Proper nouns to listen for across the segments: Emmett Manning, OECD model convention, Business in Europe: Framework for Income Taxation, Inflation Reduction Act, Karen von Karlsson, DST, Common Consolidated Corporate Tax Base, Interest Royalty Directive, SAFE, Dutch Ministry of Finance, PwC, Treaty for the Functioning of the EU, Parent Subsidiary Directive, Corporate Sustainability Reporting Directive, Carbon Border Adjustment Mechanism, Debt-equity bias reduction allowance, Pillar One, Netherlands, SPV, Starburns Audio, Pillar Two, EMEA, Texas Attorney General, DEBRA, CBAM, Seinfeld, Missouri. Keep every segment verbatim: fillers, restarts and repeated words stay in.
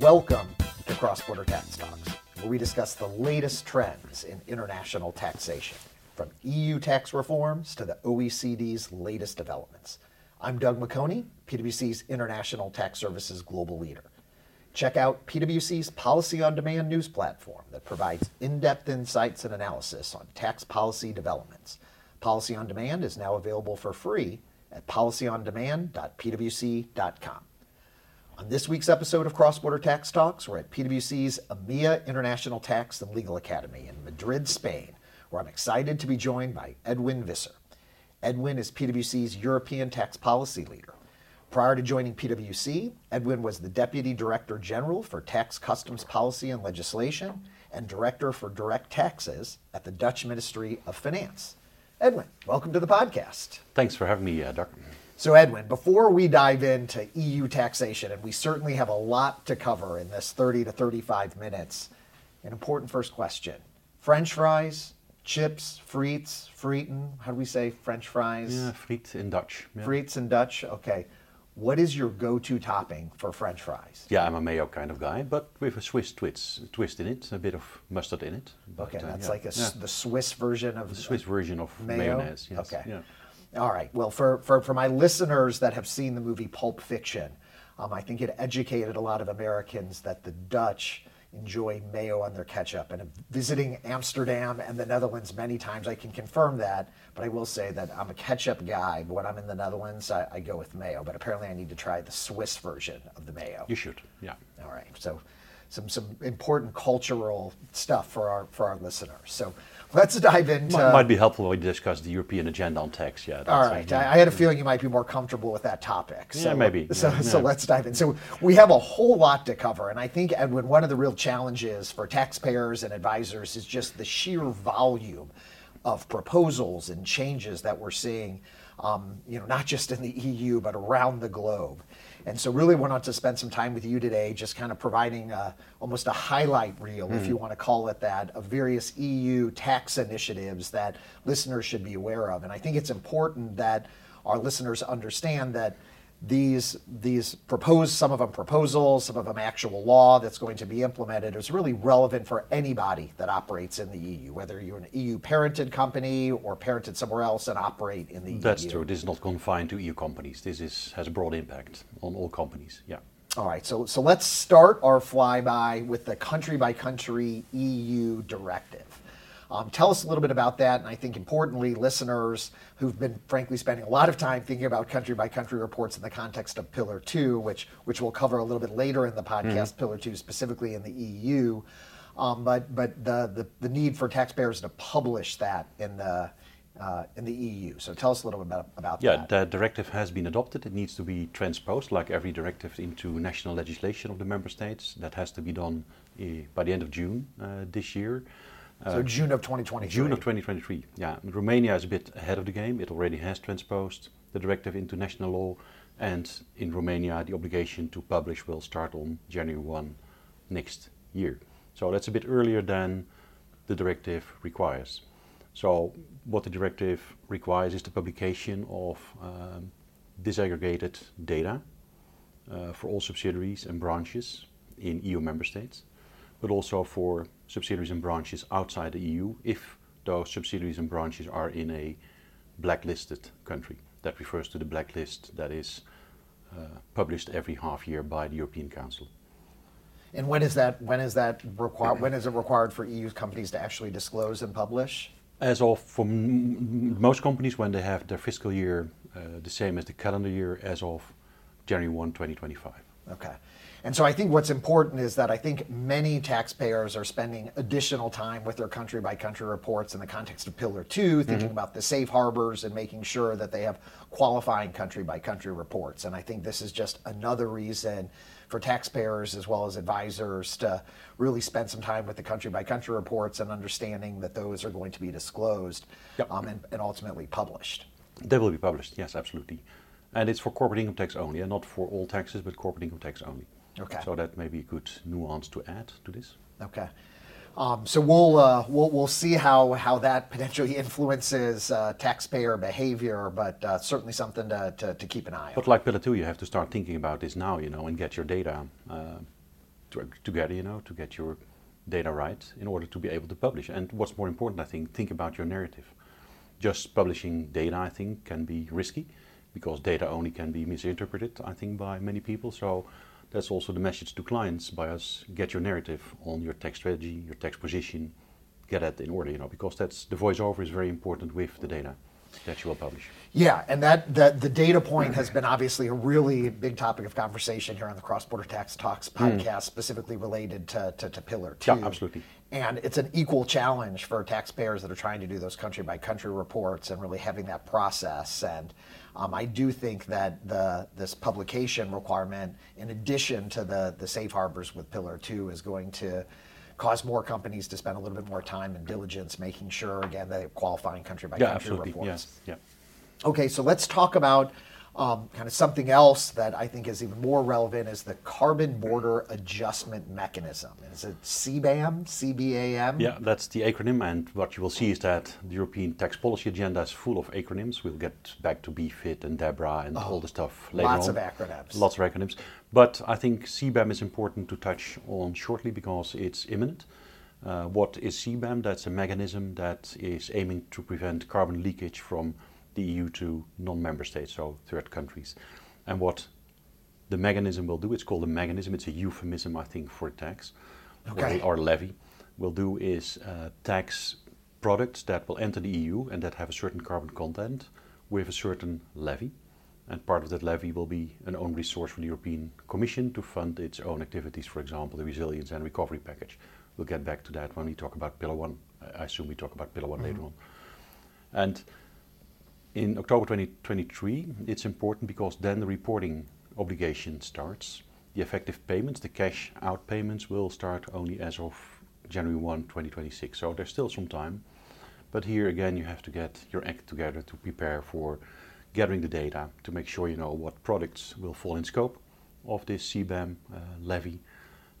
Welcome to Cross-Border Tax Talks, where we discuss the latest trends in international taxation, from E U tax reforms to the O E C D's latest developments. I'm Doug McHoney, PwC's International Tax Services Global Leader. Check out PwC's Policy on Demand news platform that provides in-depth insights and analysis on tax policy developments. Policy on Demand is now available for free at policy on demand dot p w c dot com. On this week's episode of Cross-Border Tax Talks, we're at PwC's EMEA International Tax and Legal Academy in Madrid, Spain, where I'm excited to be joined by Edwin Visser. Edwin is PwC's European Tax Policy Leader. Prior to joining PwC, Edwin was the Deputy Director General for Tax Customs Policy and Legislation and Director for Direct Taxes at the Dutch Ministry of Finance. Edwin, welcome to the podcast. Thanks for having me, uh, Doc. So Edwin, before we dive into E U taxation, and we certainly have a lot to cover in this thirty to thirty-five minutes, an important first question. French fries, chips, frites, frieten, how do we say French fries? Yeah, frites in Dutch. Yeah. Frites in Dutch, okay. What is your go-to topping for French fries? Yeah, I'm a mayo kind of guy, but with a Swiss twist, twist in it, a bit of mustard in it. But, okay, that's uh, yeah. like a, yeah. the Swiss version of the Swiss version of mayo? Mayonnaise. Yes. Okay, yeah. All right. Well, for, for for my listeners that have seen the movie Pulp Fiction, um, I think it educated a lot of Americans that the Dutch enjoy mayo on their ketchup. And visiting Amsterdam and the Netherlands many times, I can confirm that, but I will say that I'm a ketchup guy, but when I'm in the Netherlands, I, I go with mayo, but apparently I need to try the Swiss version of the mayo. You should, yeah. All right, so some some important cultural stuff for our for our listeners. So let's dive into... Might, might be helpful when we discuss the European agenda on tax, yeah. All right, a, yeah. I, I had a feeling you might be more comfortable with that topic. So, yeah, maybe. So, yeah, so yeah. let's dive in. So we have a whole lot to cover, and I think, Edwin, one of the real challenges for taxpayers and advisors is just the sheer volume of proposals and changes that we're seeing, um, you know, not just in the E U, but around the globe. And so really wanted to spend some time with you today, just kind of providing a, almost a highlight reel, mm. if you want to call it that, of various E U tax initiatives that listeners should be aware of. And I think it's important that our listeners understand that these these proposed, some of them proposals, some of them actual law that's going to be implemented is really relevant for anybody that operates in the E U, whether you're an E U parented company or parented somewhere else and operate in the E U. That's true. This is not confined to E U companies. This is has a broad impact on all companies. Yeah. All right. So so let's start our flyby with the country by country E U directive. Um, tell us a little bit about that, and I think importantly, listeners who've been frankly spending a lot of time thinking about country-by-country reports in the context of Pillar Two, which which we'll cover a little bit later in the podcast, mm-hmm. Pillar Two specifically in the E U, um, but but the, the the need for taxpayers to publish that in the uh, in the E U. So tell us a little bit about, about yeah, that. Yeah, the directive has been adopted. It needs to be transposed, like every directive, into national legislation of the member states. That has to be done uh, by the end of June uh, this year. Uh, so June of twenty twenty-three. June of twenty twenty-three, yeah. Romania is a bit ahead of the game. It already has transposed the directive into national law. And in Romania, the obligation to publish will start on January first next year. So that's a bit earlier than the directive requires. So what the directive requires is the publication of um, disaggregated data uh, for all subsidiaries and branches in E U member states, but also for subsidiaries and branches outside the E U if those subsidiaries and branches are in a blacklisted country. That refers to the blacklist that is uh, published every half year by the European Council. And when is that when is that required when is it required for E U companies to actually disclose and publish? As of for m- most companies, when they have their fiscal year uh, the same as the calendar year as of January first, twenty twenty-five. Okay. And so I think what's important is that I think many taxpayers are spending additional time with their country by country reports in the context of Pillar Two, thinking mm-hmm. about the safe harbors and making sure that they have qualifying country by country reports. And I think this is just another reason for taxpayers as well as advisors to really spend some time with the country by country reports and understanding that those are going to be disclosed yep. um, and, and ultimately published. They will be published, yes, absolutely. And it's for corporate income tax only, and not for all taxes, but corporate income tax only. Okay. So that may be a good nuance to add to this. Okay. Um, so we'll uh, we'll we'll see how, how that potentially influences uh, taxpayer behavior, but uh, certainly something to, to to keep an eye on. But like Pillar Two, you have to start thinking about this now, you know, and get your data uh, together, you know, to get your data right in order to be able to publish. And what's more important, I think, think about your narrative. Just publishing data, I think, can be risky, because data only can be misinterpreted, I think, by many people. So that's also the message to clients by us: get your narrative on your tax strategy, your tax position, get that in order, you know, because that's the voiceover is very important with the data that you will publish. Yeah, and that, that the data point has been obviously a really big topic of conversation here on the Cross-Border Tax Talks podcast, mm. specifically related to, to, to Pillar Two. Yeah, absolutely. And it's an equal challenge for taxpayers that are trying to do those country by country reports and really having that process. And um, I do think that the this publication requirement, in addition to the the safe harbors with Pillar Two, is going to cause more companies to spend a little bit more time and diligence making sure, again, that they're qualifying country by yeah, country absolutely. reports. Yeah, yeah. Okay, so let's talk about um, kind of something else that I think is even more relevant, is the Carbon Border Adjustment Mechanism. Is it CBAM, C B A M? Yeah, that's the acronym, and what you will see is that the European tax policy agenda is full of acronyms. We'll get back to B F I T and DEBRA and oh, all the stuff later lots on. Lots of acronyms. Lots of acronyms. But I think CBAM is important to touch on shortly because it's imminent. Uh, what is CBAM? That's a mechanism that is aiming to prevent carbon leakage from the E U to non-member states, so third countries. And what the mechanism will do, it's called a mechanism, it's a euphemism, I think, for tax, okay. or, or levy, will do is uh, tax products that will enter the E U and that have a certain carbon content with a certain levy. And part of that levy will be an own resource for the European Commission to fund its own activities, for example, the resilience and recovery package. We'll get back to that when we talk about Pillar One. I assume we talk about Pillar One mm-hmm. later on. And in October twenty twenty-three, it's important because then the reporting obligation starts. The effective payments, the cash out payments, will start only as of January first, twenty twenty-six. So there's still some time. But here again, you have to get your act together to prepare for gathering the data to make sure you know what products will fall in scope of this CBAM uh, levy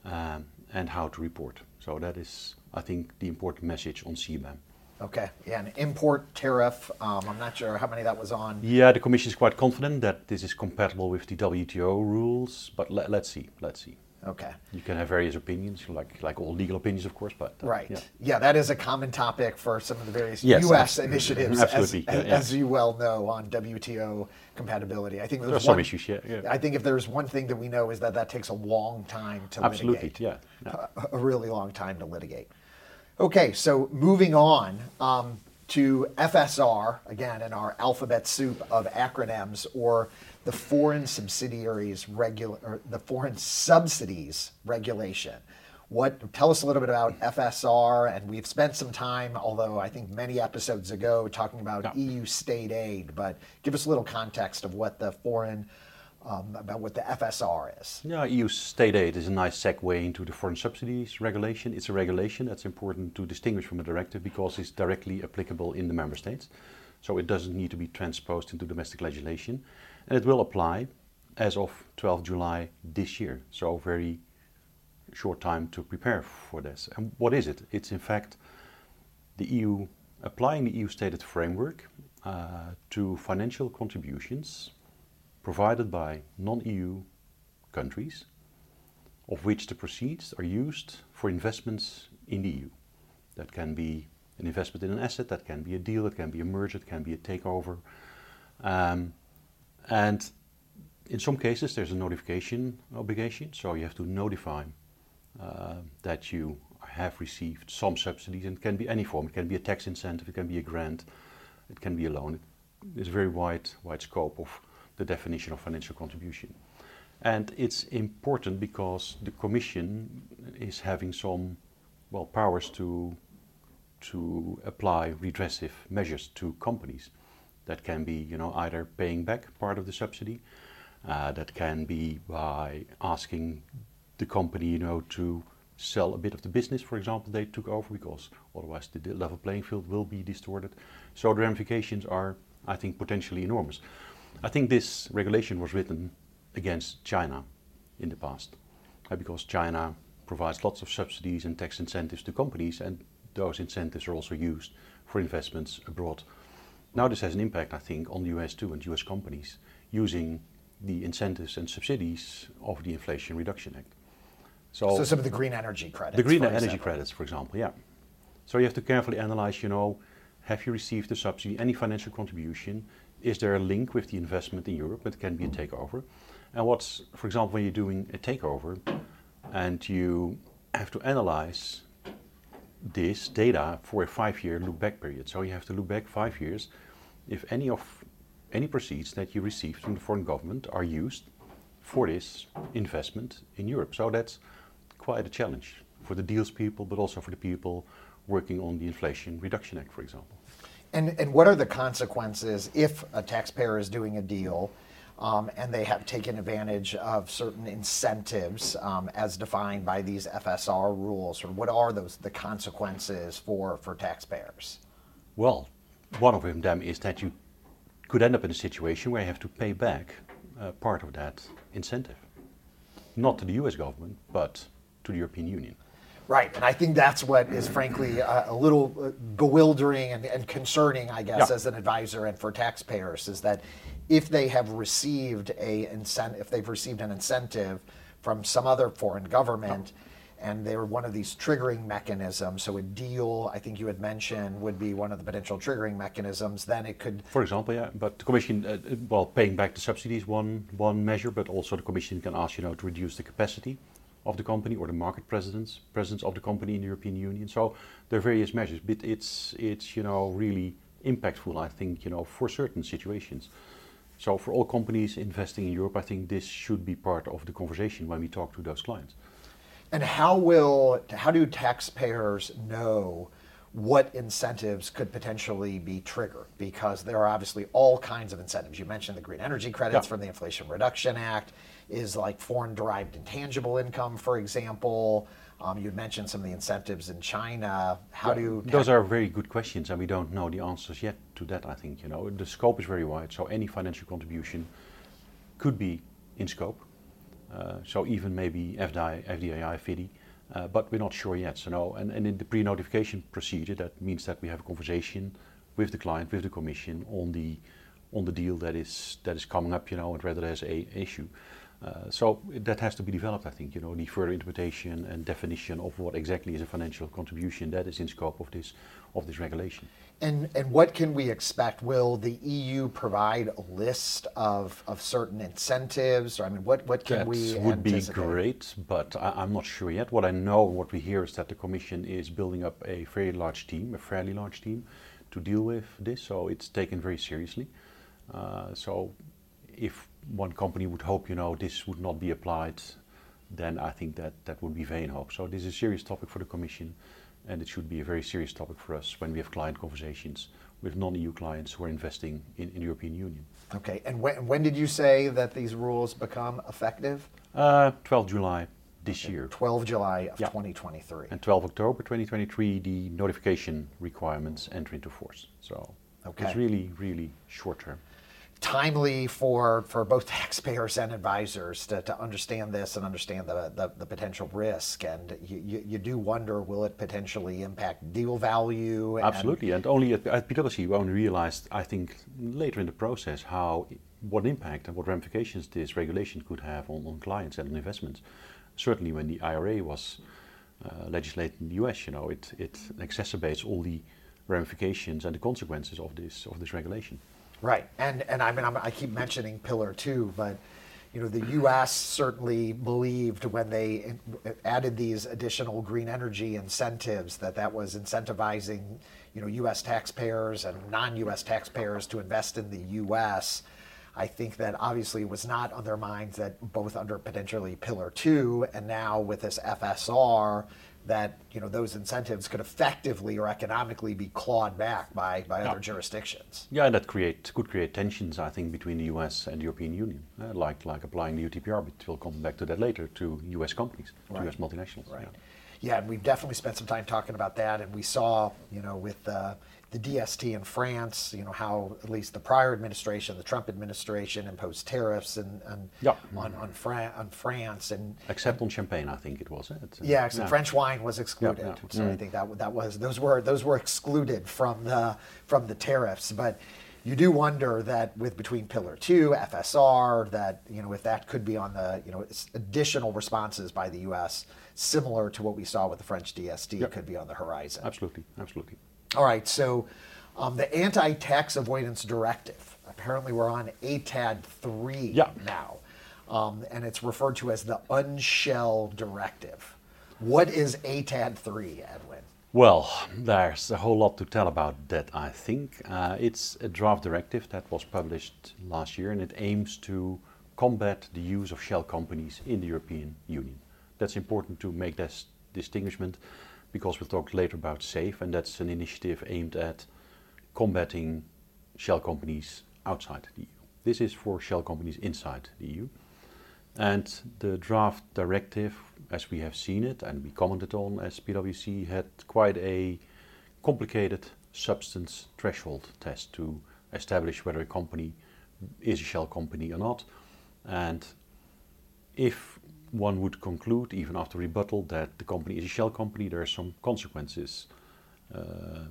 um, and how to report. So that is, I think, the important message on CBAM. Okay, yeah, an import tariff, um, I'm not sure how many that was on. Yeah, the Commission is quite confident that this is compatible with the W T O rules, but le- let's see, let's see. Okay. You can have various opinions, like like all legal opinions, of course, but... Uh, right. Yeah. yeah, that is a common topic for some of the various yes, U S absolutely. initiatives, absolutely. As, yeah, as yeah. you well know, on W T O compatibility. I think there's there are one, some issues, yeah, yeah. I think if there's one thing that we know is that that takes a long time to absolutely, litigate. Absolutely, yeah. yeah. A, a really long time to litigate. Okay, so moving on um, to F S R, again, in our alphabet soup of acronyms, or the Foreign Subsidiaries Regula- or the Foreign Subsidies Regulation. What? Tell us a little bit about F S R, and we've spent some time, although I think many episodes ago, talking about yeah. E U state aid, but give us a little context of what the foreign, um, about what the F S R is. Yeah, E U state aid is a nice segue into the Foreign Subsidies Regulation. It's a regulation that's important to distinguish from a directive because it's directly applicable in the member states. So it doesn't need to be transposed into domestic legislation. And it will apply as of the twelfth of July this year. So very short time to prepare for this. And what is it? It's in fact the E U applying the E U stated framework uh, to financial contributions provided by non-E U countries, of which the proceeds are used for investments in the E U. That can be an investment in an asset, that can be a deal, it can be a merger, it can be a takeover. Um, and in some cases there's a notification obligation, so you have to notify uh, that you have received some subsidies, and it can be any form. It can be a tax incentive, it can be a grant, it can be a loan. It's a very wide, wide scope of the definition of financial contribution. And it's important because the Commission is having some, well, powers to to apply redressive measures to companies. That can be, you know, either paying back part of the subsidy, uh, that can be by asking the company, you know, to sell a bit of the business, for example, they took over, because otherwise the level playing field will be distorted. So the ramifications are, I think, potentially enormous. I think this regulation was written against China in the past, uh, because China provides lots of subsidies and tax incentives to companies, and those incentives are also used for investments abroad. Now this has an impact, I think, on the U S too, and U S companies using the incentives and subsidies of the Inflation Reduction Act. So, so some of the green energy credits. The green energy credits, for example, yeah. So you have to carefully analyze, you know, have you received the subsidy, any financial contribution? Is there a link with the investment in Europe? It can be a takeover. And what's, for example, when you're doing a takeover and you have to analyze this data for a five-year look-back period. So you have to look back five years if any of any proceeds that you received from the foreign government are used for this investment in Europe. So that's quite a challenge for the deals people, but also for the people working on the Inflation Reduction Act, for example. And, and what are the consequences if a taxpayer is doing a deal um, and they have taken advantage of certain incentives um, as defined by these F S R rules? Or what are those the consequences for, for taxpayers? Well, one of them is that you could end up in a situation where you have to pay back uh, part of that incentive. Not to the U S government, but to the European Union. Right, and I think that's what is frankly uh, a little bewildering and, and concerning, I guess, yeah. as an advisor and for taxpayers, is that if they have received a incentive, if they've received an incentive from some other foreign government, yeah. and they're one of these triggering mechanisms, so a deal, I think you had mentioned, would be one of the potential triggering mechanisms, then it could... For example, yeah, but the Commission, uh, well, paying back the subsidies, one one measure, but also the Commission can ask, you know, to reduce the capacity of the company or the market presence presence of the company in the European Union. So there are various measures, but it's it's you know really impactful, I think, you know, for certain situations. So for all companies investing in Europe, I think this should be part of the conversation when we talk to those clients. And how will how do taxpayers know what incentives could potentially be triggered? Because there are obviously all kinds of incentives. You mentioned the green energy credits yeah. from the Inflation Reduction Act, is like foreign-derived intangible income, for example. Um, you mentioned some of the incentives in China. How do you... Those are very good questions, and we don't know the answers yet to that, I think. You know, the scope is very wide, so any financial contribution could be in scope. Uh, so even maybe F D I, F D I, F I D I. Uh, but we're not sure yet. So no, and, and in the pre-notification procedure, that means that we have a conversation with the client, with the Commission, on the on the deal that is that is coming up, you know, and whether there's a issue. Uh, so that has to be developed, I think, you know, the further interpretation and definition of what exactly is a financial contribution that is in scope of this of this regulation. And and what can we expect? Will the E U provide a list of, of certain incentives? Or I mean, what, what can that we That would anticipate? Be great, but I, I'm not sure yet. What I know, what we hear is that the Commission is building up a very large team, a fairly large team, to deal with this. So it's taken very seriously. Uh, so if one company would hope, you know, this would not be applied, then I think that that would be vain hope. So this is a serious topic for the Commission, and it should be a very serious topic for us when we have client conversations with non-E U clients who are investing in the European Union. Okay, and when, when did you say that these rules become effective? Uh, twelfth of July this okay. year. twelfth of July of yeah. twenty twenty-three. And twelfth of October twenty twenty-three, the notification requirements enter into force. So okay. it's really, really short term. Timely for, for both taxpayers and advisors to, to understand this and understand the, the, the potential risk. And you, you, you do wonder, will it potentially impact deal value? Absolutely. And, and only at, at PwC, we only realized, I think, later in the process, how what impact and what ramifications this regulation could have on, on clients and on investments. Certainly when the I R A was uh, legislated in the U S, you know, it, it exacerbates all the ramifications and the consequences of this of this regulation. Right, and and I mean I'm, I keep mentioning Pillar Two, but you know the U S certainly believed when they added these additional green energy incentives that that was incentivizing you know U S taxpayers and non-U S taxpayers to invest in the U S. I think that obviously was not on their minds that both under potentially Pillar Two and now with this F S R. That you know those incentives could effectively or economically be clawed back by, by yeah. other jurisdictions. Yeah, and that create could create tensions, I think, between the U S and the European Union, uh, like like applying the U T P R, but we'll come back to that later, to U S companies, to right. U S multinationals. Right. Yeah. yeah, and we've definitely spent some time talking about that, and we saw, you know, with uh, the D S T in France, you know, how at least the prior administration, the Trump administration, imposed tariffs and, and yeah. on on, Fra- on France and except on champagne, I think it was. It. Yeah, except no. French wine was excluded. Yeah, yeah. So mm. I think that that was those were those were excluded from the from the tariffs. But you do wonder that with between Pillar Two, F S R, that, you know, if that could be on the, you know, additional responses by the U S, similar to what we saw with the French D S T, yep. could be on the horizon. Absolutely, absolutely. All right, so um, the Anti-Tax Avoidance Directive, apparently we're on A T A D three yeah. now, um, and it's referred to as the Unshell Directive. What is A T A D three, Edwin? Well, there's a whole lot to tell about that, I think. Uh, it's a draft directive that was published last year, and it aims to combat the use of shell companies in the European Union. That's important to make this distinguishment, because we'll talk later about SAFE, and that's an initiative aimed at combating shell companies outside the E U. This is for shell companies inside the E U. And the draft directive, as we have seen it and we commented on as PwC, had quite a complicated substance threshold test to establish whether a company is a shell company or not. And if one would conclude, even after rebuttal, that the company is a shell company, there are some consequences. Uh,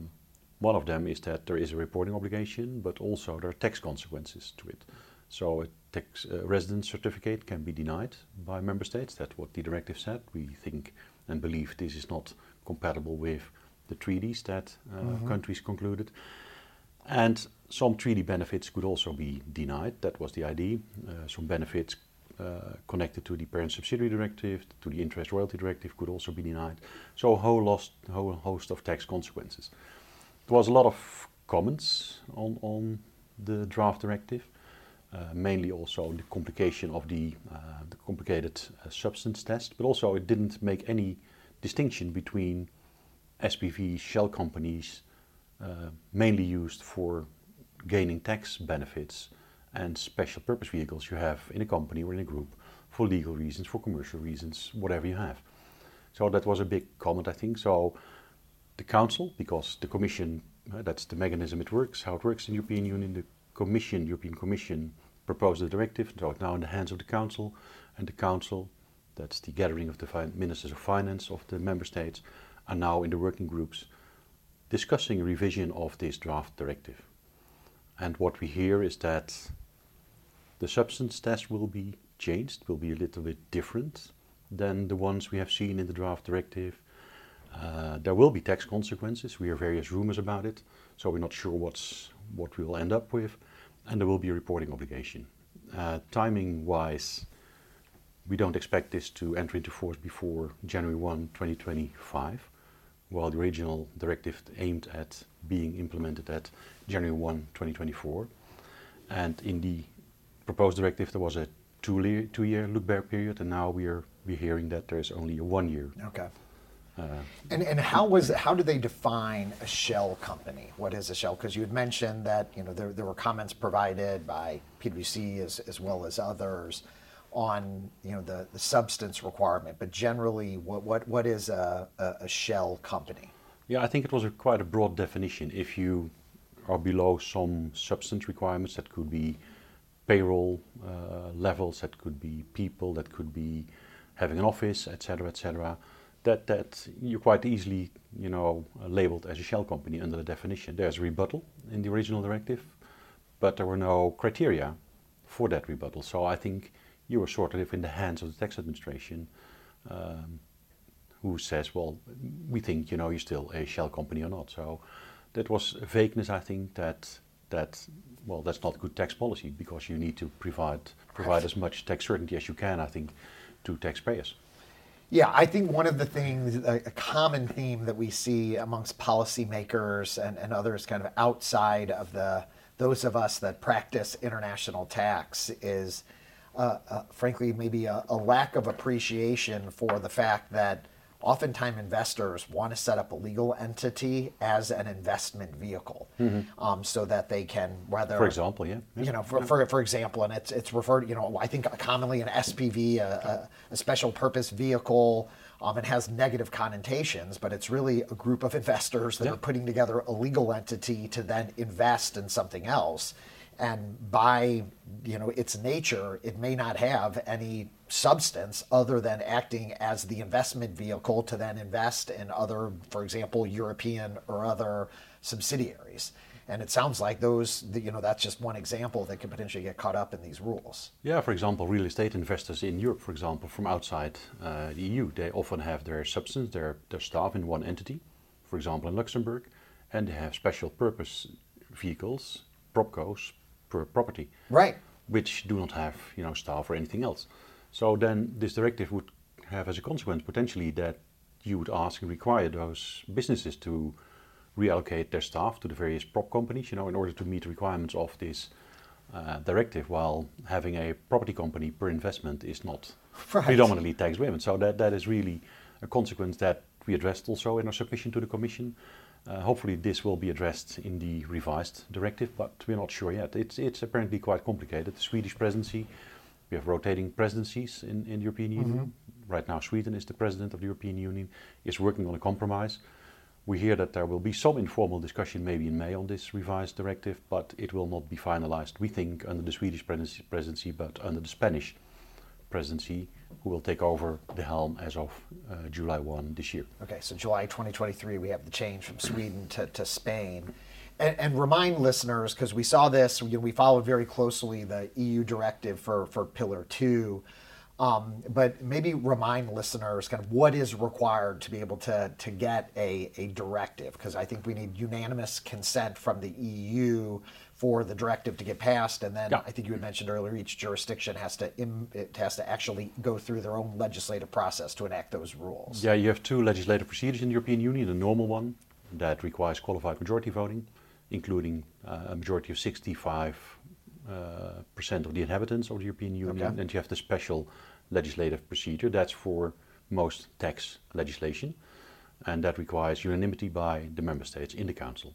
one of them is that there is a reporting obligation, but also there are tax consequences to it. So a tax uh, residence certificate can be denied by member states. That's what the directive said. We think and believe this is not compatible with the treaties that uh, mm-hmm. countries concluded. And some treaty benefits could also be denied. That was the idea. Uh, some benefits uh, connected to the parent subsidiary directive, to the interest royalty directive could also be denied. So a whole, lost, whole host of tax consequences. There was a lot of comments on, on the draft directive. Uh, mainly also the complication of the, uh, the complicated uh, substance test, but also it didn't make any distinction between S P Vs, shell companies, uh, mainly used for gaining tax benefits, and special purpose vehicles you have in a company or in a group for legal reasons, for commercial reasons, whatever you have. So that was a big comment, I think. So the Council, because the Commission, uh, that's the mechanism it works, how it works in the European Union, the Commission, European Commission proposed the directive, so it's now in the hands of the Council, and the Council, that's the gathering of the fin- Ministers of Finance of the Member States, are now in the working groups discussing a revision of this draft directive. And what we hear is that the substance test will be changed, will be a little bit different than the ones we have seen in the draft directive. Uh, there will be tax consequences, we hear various rumors about it, so we're not sure what's what we will end up with, and there will be a reporting obligation. Uh, timing-wise, we don't expect this to enter into force before January first, twenty twenty-five, while the original directive aimed at being implemented at January first, twenty twenty-four. And in the proposed directive, there was a two-year, two-year look-back period, and now we're we're hearing that there is only a one-year. Okay. Uh, and and how was how do they define a shell company? What is a shell? Because you had mentioned that, you know, there there were comments provided by PwC as as well as others on, you know, the, the substance requirement. But generally, what what what is a, a, a shell company? Yeah, I think it was a quite a broad definition. If you are below some substance requirements, that could be payroll uh, levels, that could be people, that could be having an office, et cetera, et cetera. That, that you're quite easily, you know, labeled as a shell company under the definition. There's a rebuttal in the original directive, but there were no criteria for that rebuttal. So I think you were sort of in the hands of the tax administration, um, who says, well, we think, you know, you're still a shell company or not. So that was a vagueness, I think, that, that well, that's not good tax policy, because you need to provide provide as much tax certainty as you can, I think, to taxpayers. Yeah, I think one of the things, a common theme that we see amongst policymakers and, and others kind of outside of the, those of us that practice international tax is, uh, uh, frankly, maybe a, a lack of appreciation for the fact that oftentimes investors want to set up a legal entity as an investment vehicle, mm-hmm. um, so that they can, whether, for example, yeah, yeah. you know, for, yeah. for for example, and it's it's referred, you know, I think commonly an S P V, a, a, a special purpose vehicle, um, it has negative connotations, but it's really a group of investors that yeah. are putting together a legal entity to then invest in something else, and by, you know, its nature, it may not have any substance other than acting as the investment vehicle to then invest in other, for example, European or other subsidiaries. And it sounds like those, you know, that's just one example that could potentially get caught up in these rules. Yeah, for example, real estate investors in Europe, for example, from outside uh, the E U, they often have their substance, their, their staff in one entity, for example, in Luxembourg, and they have special purpose vehicles, propcos, per property, right, which do not have, you know, staff or anything else. So then this directive would have as a consequence potentially that you would ask and require those businesses to reallocate their staff to the various prop companies, you know, in order to meet the requirements of this uh, directive, while having a property company per investment is not right. predominantly tax women. So that, that is really a consequence that we addressed also in our submission to the Commission. Uh, hopefully this will be addressed in the revised directive, but we're not sure yet. It's it's apparently quite complicated. The Swedish presidency, we have rotating presidencies in, in the European mm-hmm. Union. Right now Sweden is the president of the European Union, is working on a compromise. We hear that there will be some informal discussion maybe in May on this revised directive, but it will not be finalized, we think, under the Swedish presidency, but under the Spanish presidency, who will take over the helm as of uh, July first this year. Okay, so July twenty twenty-three, we have the change from Sweden to, to Spain. And, and remind listeners, because we saw this, you know, we followed very closely the E U directive for, for Pillar Two. Um, but maybe remind listeners kind of what is required to be able to, to get a, a directive, because I think we need unanimous consent from the E U for the directive to get passed. And then yeah. I think you had mentioned earlier, each jurisdiction has to im- it has to actually go through their own legislative process to enact those rules. Yeah, you have two legislative procedures in the European Union, the normal one that requires qualified majority voting, including uh, a majority of sixty-five Uh, percent of the inhabitants of the European Union, okay. and you have the special legislative procedure that's for most tax legislation, and that requires unanimity by the member states in the Council.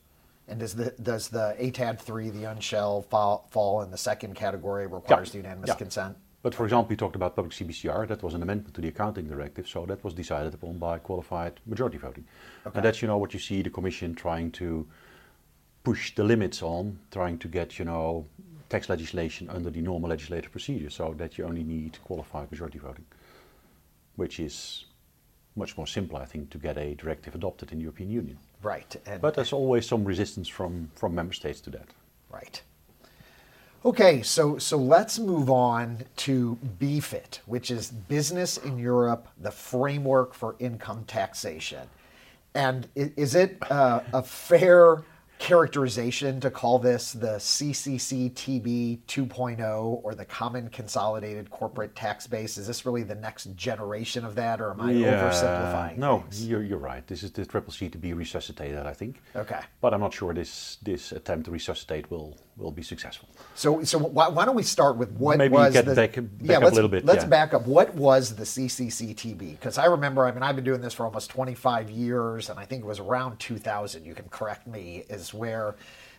And does the does the A T A D three, the unshell, fall, fall in the second category, requires yeah. the unanimous yeah. consent? But for example, we talked about public C B C R. That was an amendment to the accounting directive, so that was decided upon by qualified majority voting. Okay. And that's, you know, what you see the Commission trying to push the limits on, trying to get, you know, tax legislation under the normal legislative procedure, so that you only need qualified majority voting, which is much more simple, I think, to get a directive adopted in the European Union. Right. And but there's always some resistance from, from member states to that. Right. Okay, so, so let's move on to B F I T, which is Business in Europe, the Framework for Income Taxation. And is it uh, a fair characterization to call this the C C C T B two point oh or the Common Consolidated Corporate Tax Base? Is this really the next generation of that, or am I yeah, oversimplifying no, things? No, you're, you're right. This is the C C C T B resuscitated, I think. Okay. But I'm not sure this this attempt to resuscitate will, will be successful. So so why, why don't we start with what Maybe was get the... Maybe back, back yeah, up a little bit. Let's yeah. back up. What was the C C C T B? Because I remember, I mean, I've been doing this for almost twenty-five years, and I think it was around two thousand, you can correct me, is where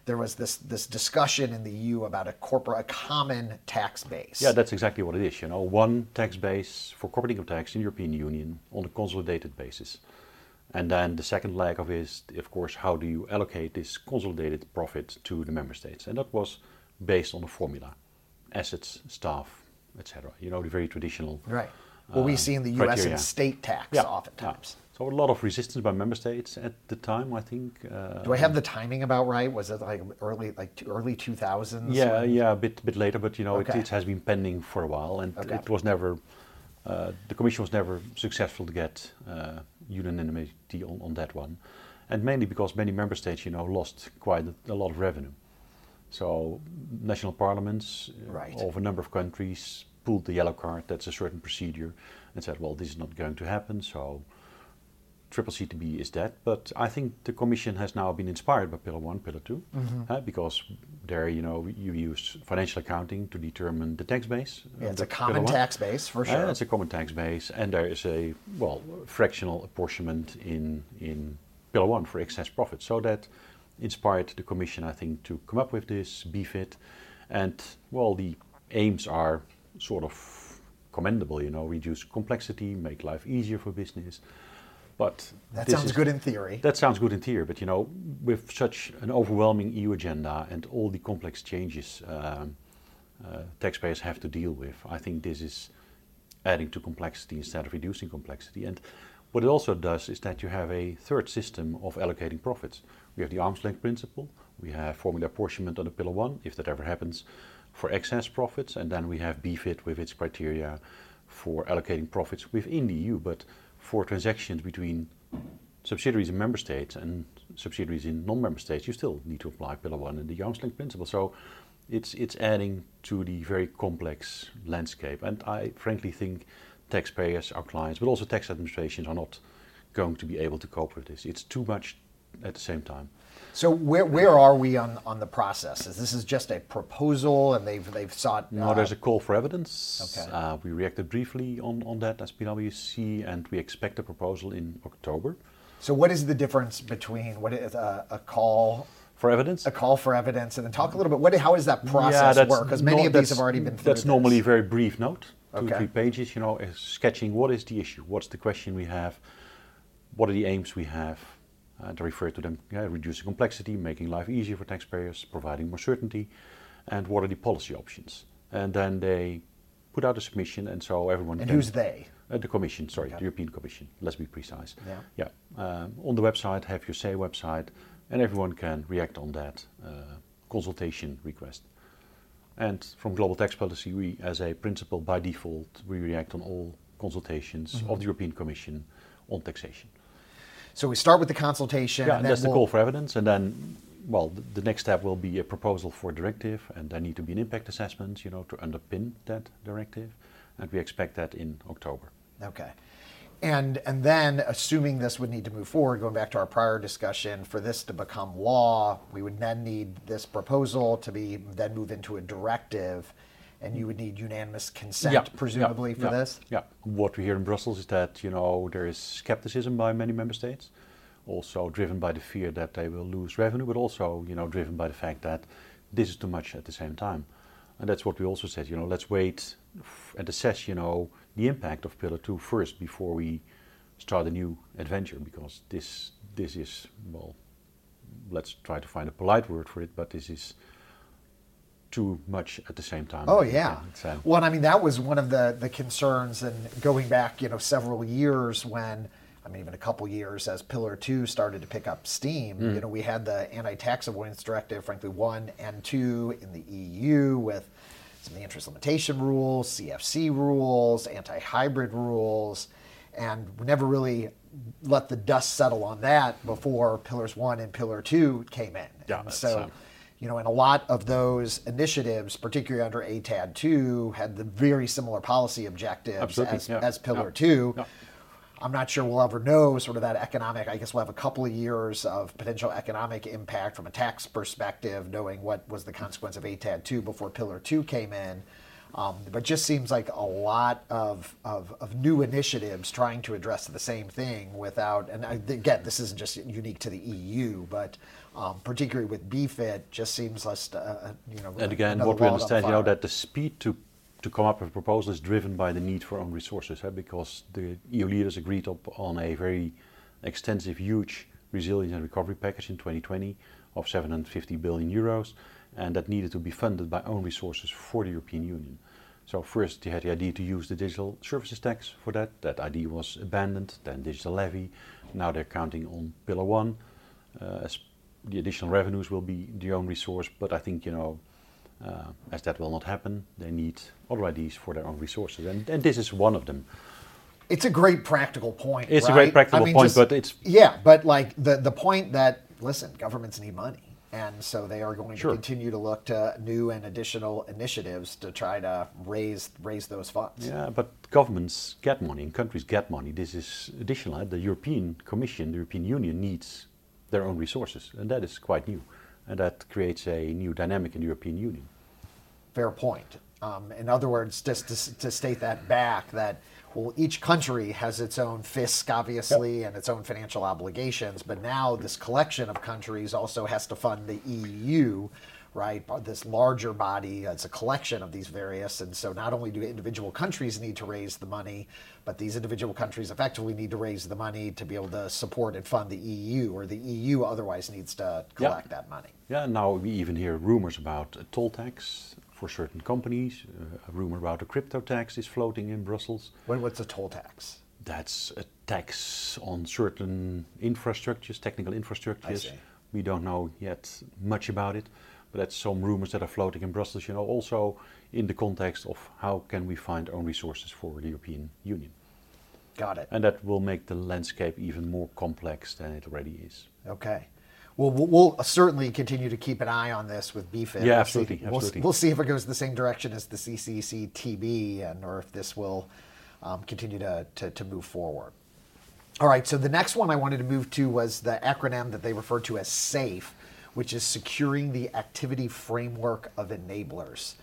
there was this this discussion in the E U about a corporate, a common tax base. Yeah, that's exactly what it is. You know, one tax base for corporate income tax in the European Union on a consolidated basis. And then the second leg of it is, of course, how do you allocate this consolidated profit to the member states? And that was based on a formula: assets, staff, et cetera. You know, the very traditional. Right. What um, we see in the U S criteria. In state tax, yeah, oftentimes. Yeah. So a lot of resistance by member states at the time, I think. Uh, Do I have the timing about right? Was it like early, like early two thousands? Yeah, when? yeah, a bit, bit later, but you know, okay. it, it has been pending for a while, and okay. it was never. Uh, the Commission was never successful to get uh, unanimity on, on that one, and mainly because many member states, you know, lost quite a, a lot of revenue. So national parliaments right. of a number of countries pulled the yellow card. That's a certain procedure, and said, well, this is not going to happen. So. C C C T B is that, but I think the Commission has now been inspired by Pillar One, Pillar Two, mm-hmm. uh, because there, you know, you use financial accounting to determine the tax base. Yeah, it's a common tax base for sure. Uh, it's a common tax base, and there is a well fractional apportionment in in Pillar One for excess profits. So that inspired the Commission, I think, to come up with this B F I T, and well, the aims are sort of commendable. You know, reduce complexity, make life easier for business. But that sounds is, good in theory. That sounds good in theory, but you know, with such an overwhelming E U agenda and all the complex changes um, uh, taxpayers have to deal with, I think this is adding to complexity instead of reducing complexity. And what it also does is that you have a third system of allocating profits. We have the arm's length principle, We have formula apportionment under Pillar One, if that ever happens, for excess profits, and then we have B F I D with its criteria for allocating profits within the E U, but for transactions between subsidiaries in member states and subsidiaries in non-member states, you still need to apply Pillar One and the arm's length principle. So it's it's adding to the very complex landscape, and I frankly think taxpayers, our clients, but also tax administrations are not going to be able to cope with this. It's too much at the same time. So where where are we on on the process? Is this is just a proposal, and they've they've sought? Uh, no, there's a call for evidence. Okay. Uh, we reacted briefly on on that as PwC, and we expect a proposal in October. So what is the difference between what is a, a call for evidence, a call for evidence, and then talk a little bit. What how does that process yeah, work? Because many no, of these have already been through. That's this. Normally a very brief note, two okay. or three pages. You know, sketching what is the issue, what's the question we have, what are the aims we have. Uh, to refer to them, yeah, reducing complexity, making life easier for taxpayers, providing more certainty, and what are the policy options? And then they put out a submission, and so everyone. And can, who's they? Uh, the Commission, sorry, okay. the European Commission. Let's be precise. Yeah. Yeah. Um, on the website, Have Your Say website, and everyone can react on that uh, consultation request. And from global tax policy, we, as a principle by default, we react on all consultations mm-hmm. of the European Commission on taxation. So we start with the consultation. Yeah, and, and that's we'll the call for evidence. And then, well, the, the next step will be a proposal for a directive, and there need to be an impact assessment, you know, to underpin that directive. And we expect that in October. Okay. And and then, assuming this would need to move forward, going back to our prior discussion, for this to become law, we would then need this proposal to be then move into a directive, and you would need unanimous consent, yeah, presumably, yeah, for yeah, this? Yeah. What we hear in Brussels is that, you know, there is skepticism by many member states, also driven by the fear that they will lose revenue, but also, you know, driven by the fact that this is too much at the same time. And that's what we also said, you know, let's wait f- and assess, you know, the impact of Pillar Two first before we start a new adventure, because this this is, well, let's try to find a polite word for it, but this is too much at the same time. Oh yeah. So. Well, I mean, that was one of the, the concerns, and going back, you know, several years when, I mean, even a couple years as Pillar Two started to pick up steam, mm. you know, we had the Anti-Tax Avoidance Directive, frankly, one and two in the E U with some of the interest limitation rules, C F C rules, anti-hybrid rules, and we never really let the dust settle on that before Pillars One and Pillar Two came in. Yeah, and so. Um, You know, and a lot of those initiatives, particularly under A T A D two, had the very similar policy objectives Absolutely, as, yeah. as Pillar yeah. Two. Yeah. I'm not sure we'll ever know sort of that economic, I guess we'll have a couple of years of potential economic impact from a tax perspective, knowing what was the consequence of A T A D two before Pillar Two came in. Um, but just seems like a lot of, of of new initiatives trying to address the same thing without, and I, again, this isn't just unique to the E U, but um, particularly with B F I D, just seems less, uh, you know. And again, what we understand, you know, that the speed to, to come up with a proposal is driven by the need for own resources, eh? Because the E U leaders agreed up on a very extensive, huge resilience and recovery package in twenty twenty of seven hundred fifty billion euros. And that needed to be funded by own resources for the European Union. So first they had the idea to use the digital services tax for that. That idea was abandoned, then digital levy. Now they're counting on Pillar One. Uh, as the additional revenues will be their own resource, but I think, you know, uh, as that will not happen, they need other ideas for their own resources. And, and this is one of them. It's a great practical point, It's right? a great practical I mean, point, just, but it's... Yeah, but like the, the point that, listen, governments need money. And so they are going sure. to continue to look to new and additional initiatives to try to raise raise those funds. Yeah, but governments get money and countries get money. This is additional. The European Commission, the European Union needs their own resources, and that is quite new. And that creates a new dynamic in the European Union. Fair point. Um, in other words, just to, to state that back, that well, each country has its own fisc, obviously, yep. and its own financial obligations, but now this collection of countries also has to fund the E U, right? This larger body, it's a collection of these various, and so not only do individual countries need to raise the money, but these individual countries effectively need to raise the money to be able to support and fund the E U, or the E U otherwise needs to collect yep. that money. Yeah, now we even hear rumors about a toll tax for certain companies. Uh, a rumor about a crypto tax is floating in Brussels. What, what's a toll tax? That's a tax on certain infrastructures, technical infrastructures, We don't know yet much about it, but that's some rumors that are floating in Brussels, you know, also in the context of how can we find own resources for the European Union. Got it. And that will make the landscape even more complex than it already is. Okay. Well, we'll certainly continue to keep an eye on this with B F I M. Yeah, absolutely. We'll, absolutely. We'll see if it goes the same direction as the C C C T B and or if this will um, continue to, to, to move forward. All right, so the next one I wanted to move to was the acronym that they refer to as SAFE, which is Securing the Activity Framework of Enablers.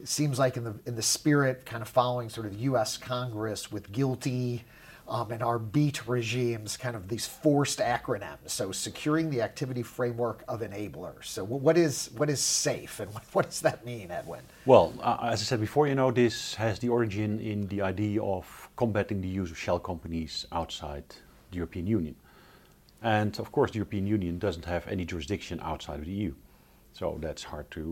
It seems like in the in the spirit, kind of following sort of U S Congress with guilty um, and our beat regimes, kind of these forced acronyms. So Securing the Activity Framework of Enablers. So what is what is SAFE and what, what does that mean, Edwin? Well, uh, as I said before, you know, this has the origin in the idea of combating the use of shell companies outside the European Union. And of course, the European Union doesn't have any jurisdiction outside of the E U. So that's hard to...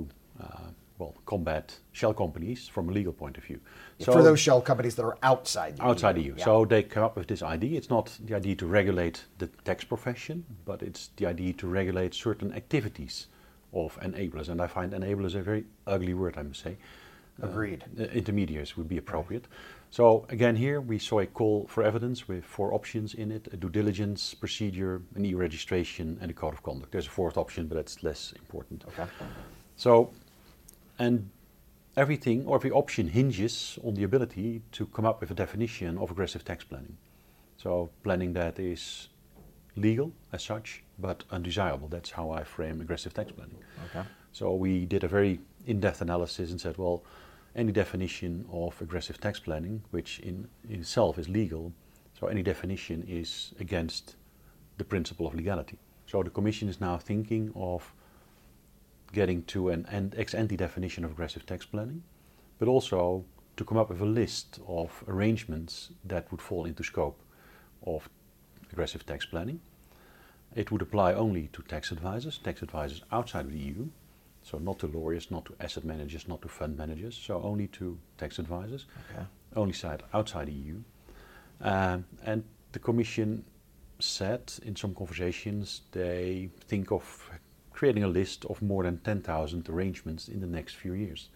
Uh, well, combat shell companies from a legal point of view. So for those shell companies that are outside the outside E U. E U. Yeah. So they come up with this idea. It's not the idea to regulate the tax profession, but it's the idea to regulate certain activities of enablers. And I find enablers a very ugly word, I must say. Agreed. Uh, intermediaries would be appropriate. Right. So again, here we saw a call for evidence with four options in it: a due diligence procedure, an E U registration, and a code of conduct. There's a fourth option, but that's less important. Okay. So. And everything, or every option, hinges on the ability to come up with a definition of aggressive tax planning. So planning that is legal as such, but undesirable. That's how I frame aggressive tax planning. Okay. So we did a very in-depth analysis and said, well, any definition of aggressive tax planning, which in, in itself is legal, so any definition is against the principle of legality. So the Commission is now thinking of getting to an ex-ante definition of aggressive tax planning, but also to come up with a list of arrangements that would fall into scope of aggressive tax planning. It would apply only to tax advisors, tax advisors outside of the E U, so not to lawyers, not to asset managers, not to fund managers, so only to tax advisors, okay. only side outside the E U. Um, and the Commission said in some conversations they think of creating a list of more than ten thousand arrangements in the next few years.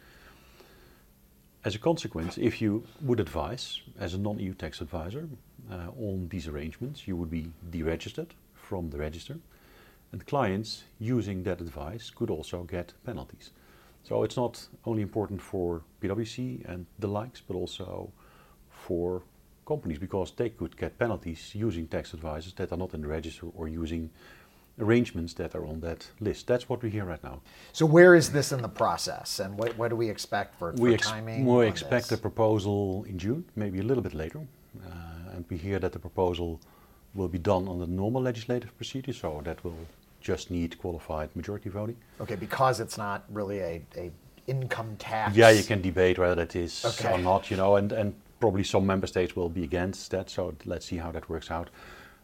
As a consequence, if you would advise as a non-E U tax advisor uh, on these arrangements, you would be deregistered from the register, and clients using that advice could also get penalties. So it's not only important for PwC and the likes, but also for companies, because they could get penalties using tax advisors that are not in the register or using arrangements that are on that list. That's what we hear right now. So where is this in the process, and what, what do we expect for, for we ex- timing? We expect this? a proposal in June, maybe a little bit later, uh, and we hear that the proposal will be done on the normal legislative procedure, so that will just need qualified majority voting. Okay, because it's not really a, a income tax. Yeah, you can debate whether that is okay. or not, you know, and, and probably some member states will be against that, so let's see how that works out.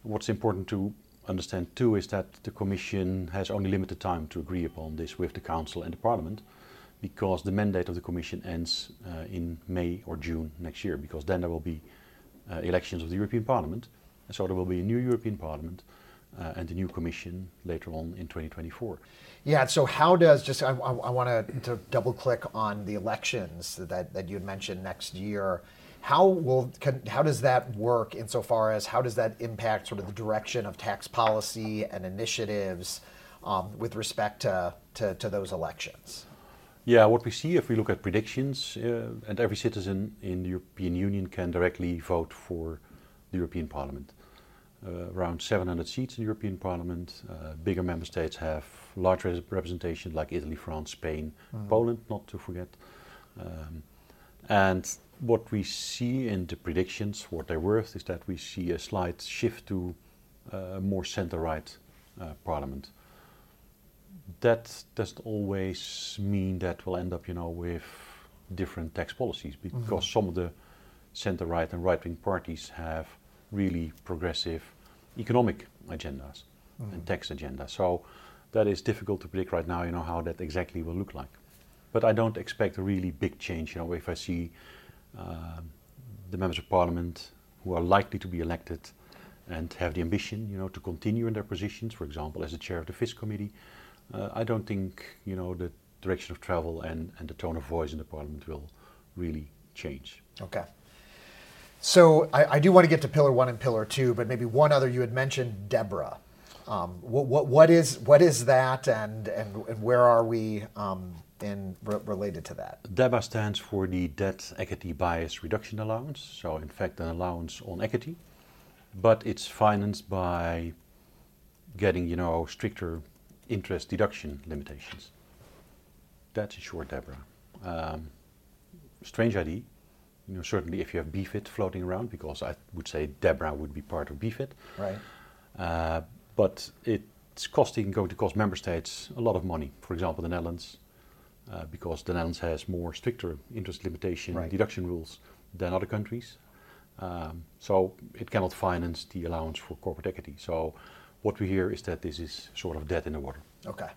What's important to understand too is that the Commission has only limited time to agree upon this with the Council and the Parliament, because the mandate of the Commission ends uh, in May or June next year, because then there will be uh, elections of the European Parliament, and so there will be a new European Parliament uh, and a new Commission later on in twenty twenty-four. Yeah, so how does, just I, I, I want to double click on the elections that, that you had mentioned next year. How will can, how does that work insofar as how does that impact sort of the direction of tax policy and initiatives um, with respect to, to, to those elections? Yeah, what we see if we look at predictions, uh, and every citizen in the European Union can directly vote for the European Parliament. Uh, around seven hundred seats in the European Parliament. Uh, bigger member states have large res- representation like Italy, France, Spain, mm. Poland, not to forget. Um, and what we see in the predictions, what they're worth, is that we see a slight shift to a uh, more centre-right uh, parliament. That doesn't always mean that we'll end up, you know, with different tax policies, because mm-hmm. some of the centre-right and right-wing parties have really progressive economic agendas mm-hmm. and tax agendas. So that is difficult to predict right now, you know, how that exactly will look like. But I don't expect a really big change, you know, if I see Uh, the members of parliament who are likely to be elected and have the ambition, you know, to continue in their positions, for example, as the chair of the F I S committee, uh, I don't think, you know, the direction of travel and, and the tone of voice in the parliament will really change. Okay. So I, I do want to get to Pillar One and Pillar Two, but maybe one other you had mentioned, Deborah. Um, what, what, what is what is that, and and, and where are we um, in re- related to that? DEBA stands for the Debt-equity bias reduction allowance. So in fact, an allowance on equity, but it's financed by getting, you know, stricter interest deduction limitations. That's in short, Deborah. Um, strange idea. You know, certainly if you have B F I T floating around, because I would say Deborah would be part of B F I T. Right. Uh, but it's costing, going to cost member states a lot of money. For example, the Netherlands, uh, because the Netherlands has more stricter interest limitation right. deduction rules than other countries. Um, so it cannot finance the allowance for corporate equity. So what we hear is that this is sort of dead in the water. Okay.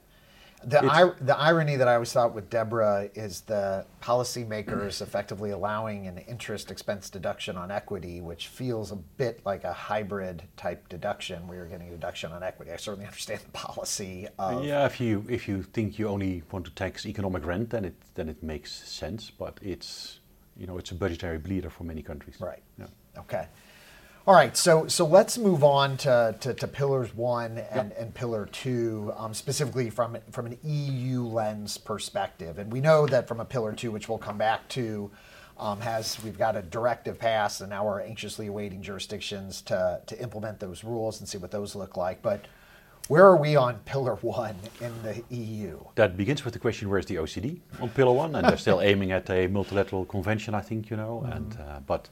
The, ir- the irony that I always thought with Deborah is the policymakers effectively allowing an interest expense deduction on equity, which feels a bit like a hybrid type deduction where you're getting a deduction on equity. I certainly understand the policy of... Yeah, if you if you think you only want to tax economic rent, then it then it makes sense, but it's, you know, it's a budgetary bleeder for many countries. Right. Yeah. Okay. All right, so so let's move on to, to, to Pillars one and, yep. and Pillar two, um, specifically from, from an E U lens perspective. And we know that from a Pillar two, which we'll come back to, um, has we've got a directive passed, and now we're anxiously awaiting jurisdictions to, to implement those rules and see what those look like. But where are we on Pillar one in the E U? That begins with the question, where's the O E C D on Pillar one? And they're still aiming at a multilateral convention, I think, you know, mm-hmm. and uh, but...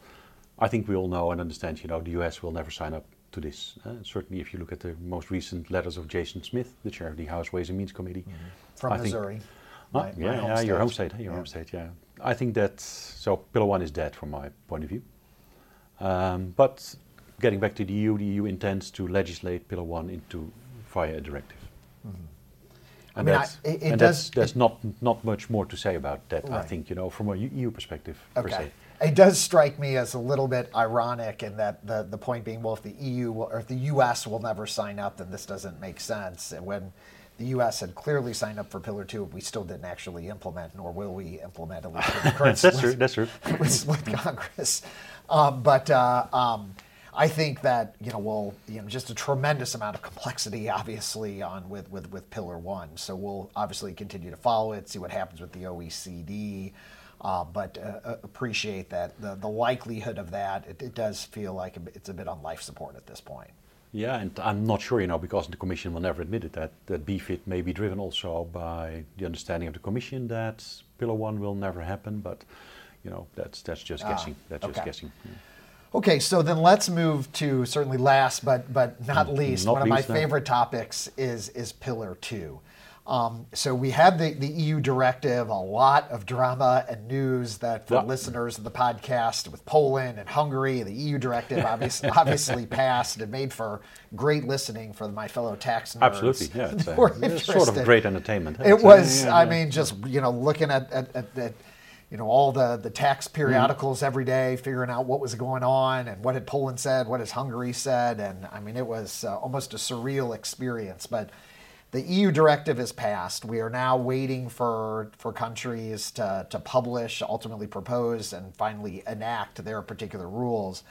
I think we all know and understand, you know, the U S will never sign up to this. Uh, certainly, if you look at the most recent letters of Jason Smith, the chair of the House Ways and Means Committee. Mm-hmm. From I Missouri. Think, my, uh, my yeah, home yeah your home state, your yeah. home state, yeah. I think that, so Pillar one is dead from my point of view. Um, but getting back to the E U, the E U intends to legislate Pillar one into via a directive. Mm-hmm. And I mean, that's, I, it, it and does, that's, that's it, not not much more to say about that, right. I think, you know, from a E U perspective, okay. per se. It does strike me as a little bit ironic in that the, the point being, well, if the E U will, or if the U S will never sign up, then this doesn't make sense. And when the U S had clearly signed up for Pillar two, we still didn't actually implement, nor will we implement, at least in the current that's true, that's true. with, with Congress. Um, but uh, um, I think that, you know, we'll, you know, just a tremendous amount of complexity, obviously, on with, with, with Pillar one. So we'll obviously continue to follow it, see what happens with the O E C D. Uh, but uh, appreciate that the, the likelihood of that, it, it does feel like it's a bit on life support at this point. Yeah, and I'm not sure, you know, because the Commission will never admit it, that, that B F I T may be driven also by the understanding of the Commission that Pillar one will never happen, but, you know, that's that's just ah, guessing. That's okay. just guessing. Yeah. Okay, so then let's move to certainly last, but but not least, not one least, of my no. favorite topics is is Pillar two. Um, so we had the, the E U directive, a lot of drama and news that for yeah. listeners of the podcast with Poland and Hungary, the E U directive obviously, obviously passed and made for great listening for my fellow tax nerds. Absolutely, yeah. It's, a, it's sort of great entertainment. It, it was, yeah, yeah, I yeah. mean, just, you know, looking at, at, at, at you know, all the, the tax periodicals mm. every day, figuring out what was going on and what had Poland said, what has Hungary said. And I mean, it was uh, almost a surreal experience, but the E U directive is passed. We are now waiting for, for countries to, to publish, ultimately propose, and finally enact their particular rules.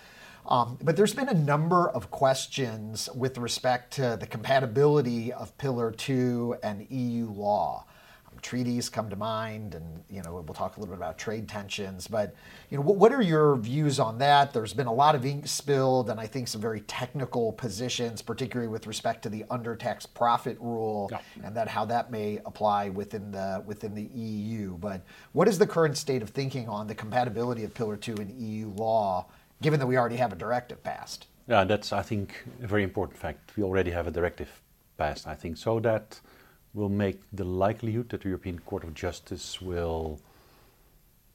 Um, but there's been a number of questions with respect to the compatibility of Pillar two and E U law. Um, treaties come to mind, and you know we'll talk a little bit about trade tensions. But you know, what, what are your views on that? There's been a lot of ink spilled, and I think some very technical positions, particularly with respect to the undertax profit rule, yeah. and that how that may apply within the within the E U. But what is the current state of thinking on the compatibility of Pillar two and E U law, given that we already have a directive passed? Yeah, that's I think a very important fact. We already have a directive passed. I think so that will make the likelihood that the European Court of Justice will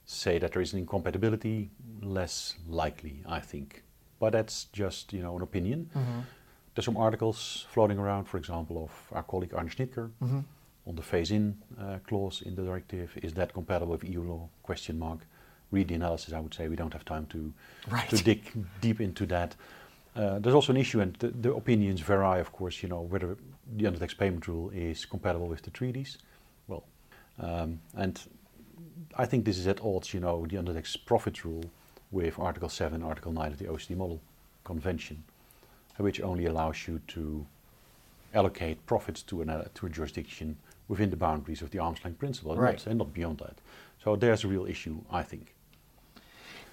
say that there is an incompatibility less likely, I think. But that's just, you know, an opinion. Mm-hmm. There's some articles floating around, for example, of our colleague Arne Schnitger mm-hmm. on the phase-in uh, clause in the directive. Is that compatible with E U law? Question mark. Read the analysis. I would say we don't have time to, right. to dig deep into that. Uh, there's also an issue, and the, the opinions vary, of course, you know, whether the undertax payment rule is compatible with the treaties. Well, um, and I think this is at odds, you know, the undertax profits rule with Article seven, Article nine of the O E C D Model Convention, which only allows you to allocate profits to, an, to a jurisdiction within the boundaries of the arm's length principle, and, right. not, and not beyond that. So there's a real issue, I think.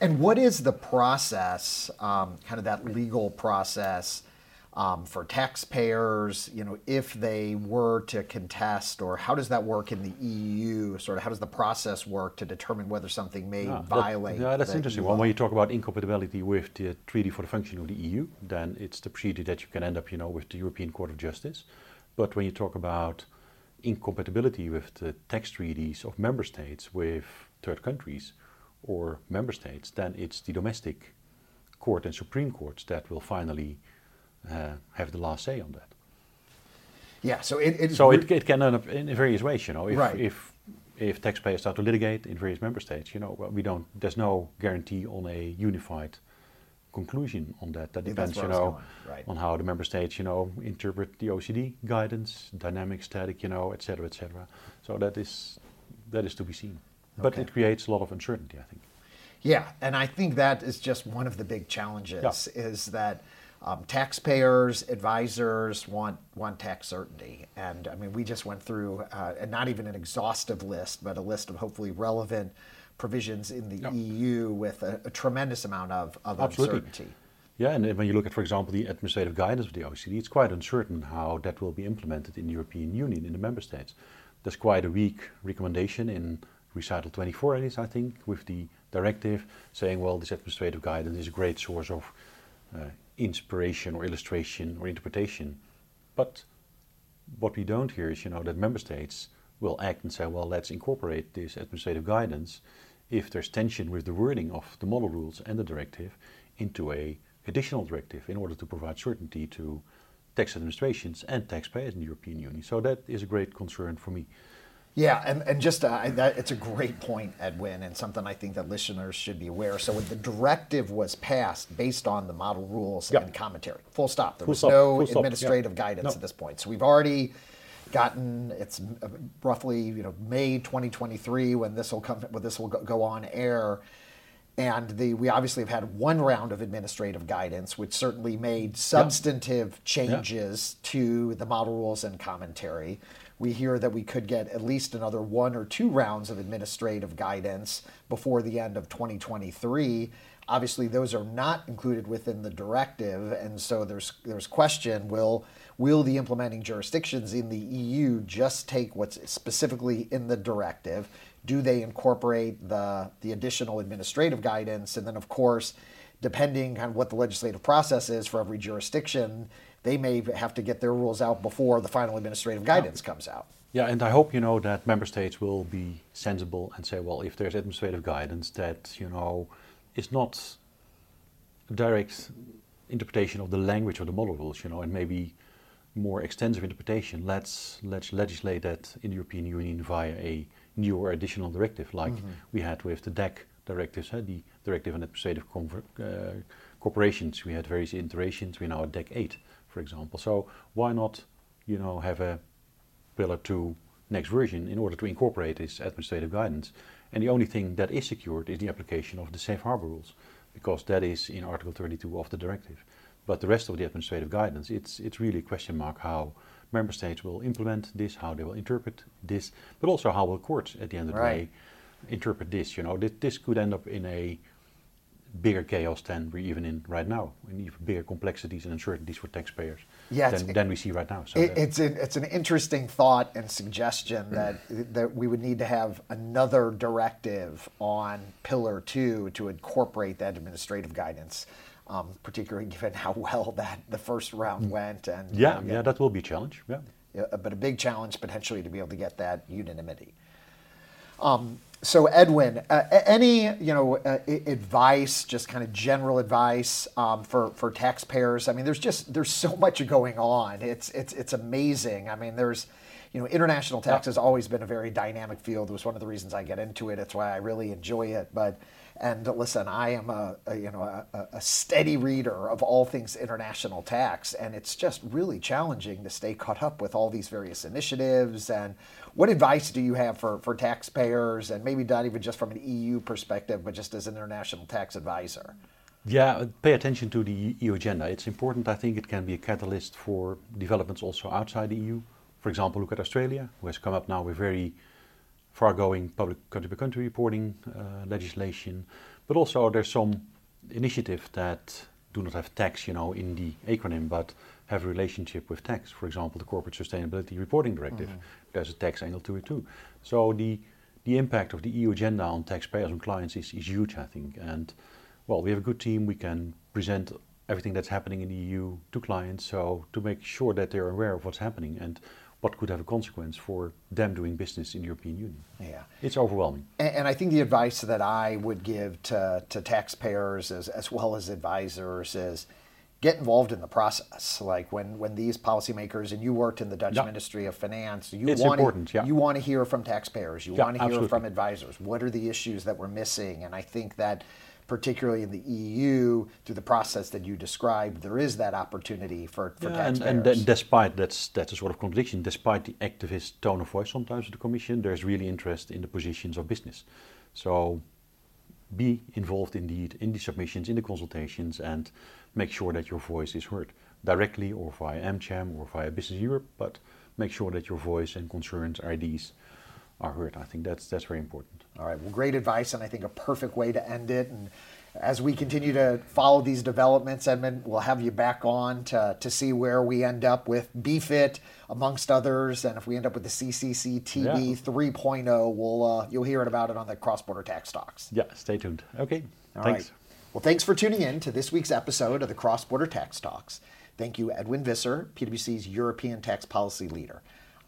And what is the process, um, kind of that legal process um, for taxpayers, you know, if they were to contest, or how does that work in the E U? Sort of how does the process work to determine whether something may ah, violate? That, yeah, that's interesting. Well, when you talk about incompatibility with the Treaty for the Functioning of the E U, then it's the procedure that you can end up, you know, with the European Court of Justice. But when you talk about incompatibility with the tax treaties of member states with third countries, or member states, then it's the domestic court and Supreme Courts that will finally uh, have the last say on that. Yeah, so it, it so it, it can end up in various ways, you know. If, right. if if taxpayers start to litigate in various member states, you know, well, we don't. There's no guarantee on a unified conclusion on that. That depends, you know, right. on how the member states, you know, interpret the O E C D guidance, dynamic, static, you know, et cetera, et cetera. So that is that is to be seen. But okay. it creates a lot of uncertainty, I think. Yeah, and I think that is just one of the big challenges, yeah. is that um, taxpayers, advisors want want tax certainty. And I mean, we just went through, uh, and not even an exhaustive list, but a list of hopefully relevant provisions in the yeah. E U with a, a tremendous amount of, of Absolutely. uncertainty. Yeah, and when you look at, for example, the administrative guidance of the O E C D, it's quite uncertain how that will be implemented in the European Union, in the member states. There's quite a weak recommendation in Recital twenty-four, it is, I think, with the directive saying, well, this administrative guidance is a great source of uh, inspiration or illustration or interpretation. But what we don't hear is, you know, that member states will act and say, well, let's incorporate this administrative guidance if there's tension with the wording of the model rules and the directive into a additional directive in order to provide certainty to tax administrations and taxpayers in the European Union. So that is a great concern for me. Yeah, and, and just, uh, that, it's a great point, Edwin, and something I think that listeners should be aware. So the directive was passed based on the model rules yeah. and commentary, full stop. There full was stop. no full administrative stop. guidance yeah. no. at this point. So we've already gotten, it's roughly, you know, May twenty twenty-three when this will come, when this will go on air. And the, we obviously have had one round of administrative guidance, which certainly made substantive yeah. changes yeah. to the model rules and commentary. We hear that we could get at least another one or two rounds of administrative guidance before the end of twenty twenty-three. Obviously, those are not included within the directive, and so there's there's question, will will the implementing jurisdictions in the E U just take what's specifically in the directive? Do they incorporate the, the additional administrative guidance? And then, of course, depending on what the legislative process is for every jurisdiction, they may have to get their rules out before the final administrative guidance yeah. comes out. Yeah, and I hope, you know, that member states will be sensible and say, well, if there's administrative guidance that, you know, is not a direct interpretation of the language of the model rules, you know, and maybe more extensive interpretation, let's, let's legislate that in the European Union via a new or additional directive, like mm-hmm. we had with the D A C directives, huh? the Directive on Administrative Conver- uh, Corporations. We had various iterations. We're now at D A C eight, for example. So why not, you know, have a Pillar two next version in order to incorporate this administrative guidance? And the only thing that is secured is the application of the safe harbor rules, because that is in Article thirty-two of the directive. But the rest of the administrative guidance, it's it's really a question mark how member states will implement this, how they will interpret this, but also how will courts at the end of the right. day interpret this. You know, this, this could end up in a bigger chaos than we're even in right now, and even bigger complexities and uncertainties for taxpayers yeah, than, it, than we see right now. So it, it's a, it's an interesting thought and suggestion that that we would need to have another directive on Pillar Two to incorporate that administrative guidance, um, particularly given how well that the first round went. And yeah, yeah, yeah, that will be a challenge. Yeah, yeah, but a big challenge potentially to be able to get that unanimity. Um, So Edwin, uh, any you know uh, advice, just kind of general advice um, for for taxpayers? I mean, there's just there's so much going on. It's it's it's amazing. I mean, there's you know, international tax has always been a very dynamic field. It was one of the reasons I get into it. It's why I really enjoy it. But and listen, I am a, a you know a, a steady reader of all things international tax, and it's just really challenging to stay caught up with all these various initiatives. And what advice do you have for for taxpayers, and maybe not even just from an E U perspective, but just as an international tax advisor? Yeah, pay attention to the E U agenda. It's important. I think it can be a catalyst for developments also outside the E U. For example, look at Australia, who has come up now with very far-going public country-by-country reporting uh, legislation. But also there's some initiatives that do not have tax, you know, in the acronym, but have a relationship with tax. For example, the Corporate Sustainability Reporting Directive. Mm-hmm. There's a tax angle to it too. So the the impact of the E U agenda on taxpayers and clients is, is huge, I think. And well, we have a good team. We can present everything that's happening in the E U to clients, so to make sure that they're aware of what's happening and what could have a consequence for them doing business in the European Union. Yeah, it's overwhelming. And, and I think the advice that I would give to, to taxpayers as, as well as advisors is get involved in the process. Like when, when these policymakers, and you worked in the Dutch yeah. Ministry of Finance, you it's want important, to, yeah. you want to hear from taxpayers, you yeah, want to hear absolutely. from advisors. What are the issues that we're missing? And I think that particularly in the E U, through the process that you described, there is that opportunity for, for yeah, taxpayers. And, and then despite, that's, that's a sort of contradiction, despite the activist tone of voice sometimes of the Commission, there's really interest in the positions of business. So be involved indeed in the submissions, in the consultations, and make sure that your voice is heard directly or via AmCham or via Business Europe, but make sure that your voice and concerns are these. are heard. I think that's that's very important. All right. Well, great advice, and I think a perfect way to end it. And as we continue to follow these developments, Edmund, we'll have you back on to, to see where we end up with B F I T, amongst others, and if we end up with the C C C T B yeah. three point oh, we'll uh, you'll hear it about it on the Cross-Border Tax Talks. Yeah. Stay tuned. Okay. All thanks. Right. Well, thanks for tuning in to this week's episode of the Cross-Border Tax Talks. Thank you, Edwin Visser, PwC's European Tax Policy Leader.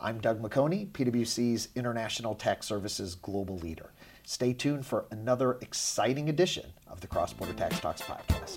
I'm Doug McHoney, PwC's International Tax Services Global Leader. Stay tuned for another exciting edition of the Cross-Border Tax Talks podcast.